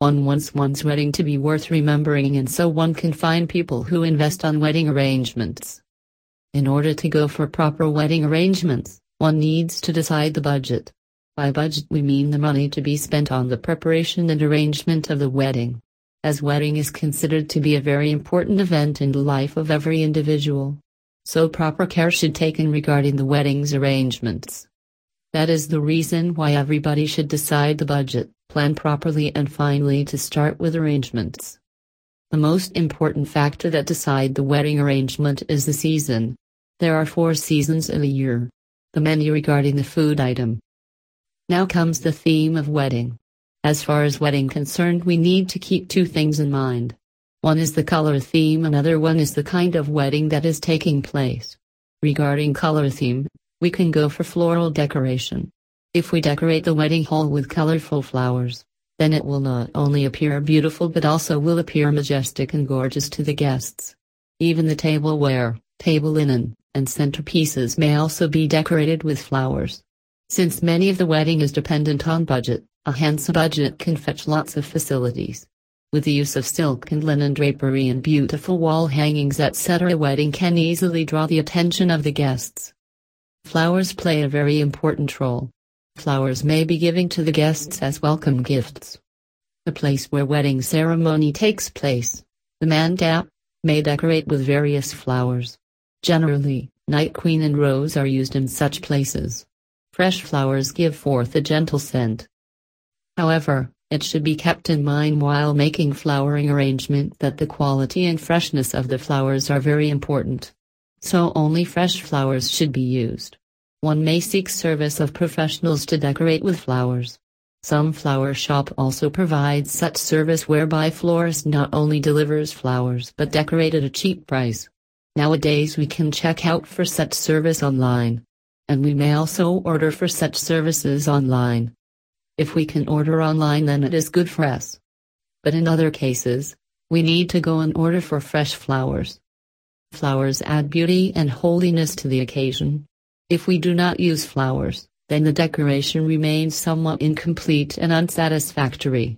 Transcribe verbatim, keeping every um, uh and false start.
One wants one's wedding to be worth remembering, and so one can find people who invest on wedding arrangements. In order to go for proper wedding arrangements, one needs to decide the budget. By budget we mean the money to be spent on the preparation and arrangement of the wedding. As wedding is considered to be a very important event in the life of every individual, so proper care should be taken regarding the wedding's arrangements. That is the reason why everybody should decide the budget, plan properly, and finally to start with arrangements. The most important factor that decides the wedding arrangement is the season. There are four seasons in a year. The menu regarding the food item. Now comes the theme of wedding. As far as wedding concerned, we need to keep two things in mind. One is the color theme, another one is the kind of wedding that is taking place. Regarding color theme, we can go for floral decoration. If we decorate the wedding hall with colorful flowers, then it will not only appear beautiful but also will appear majestic and gorgeous to the guests. Even the tableware, table linen, and centerpieces may also be decorated with flowers. Since many of the wedding is dependent on budget, a handsome budget can fetch lots of facilities. With the use of silk and linen drapery and beautiful wall hangings, et cetera, a wedding can easily draw the attention of the guests. Flowers play a very important role. Flowers may be given to the guests as welcome gifts. The place where wedding ceremony takes place, the mandap, may decorate with various flowers. Generally, night queen and rose are used in such places. Fresh flowers give forth a gentle scent. However, it should be kept in mind while making flowering arrangement that the quality and freshness of the flowers are very important. So only fresh flowers should be used. One may seek service of professionals to decorate with flowers. Some flower shop also provides such service whereby florist not only delivers flowers but decorate at a cheap price. Nowadays we can check out for such service online. And we may also order for such services online. If we can order online, then it is good for us. But in other cases, we need to go and order for fresh flowers. Flowers add beauty and holiness to the occasion. If we do not use flowers, then the decoration remains somewhat incomplete and unsatisfactory.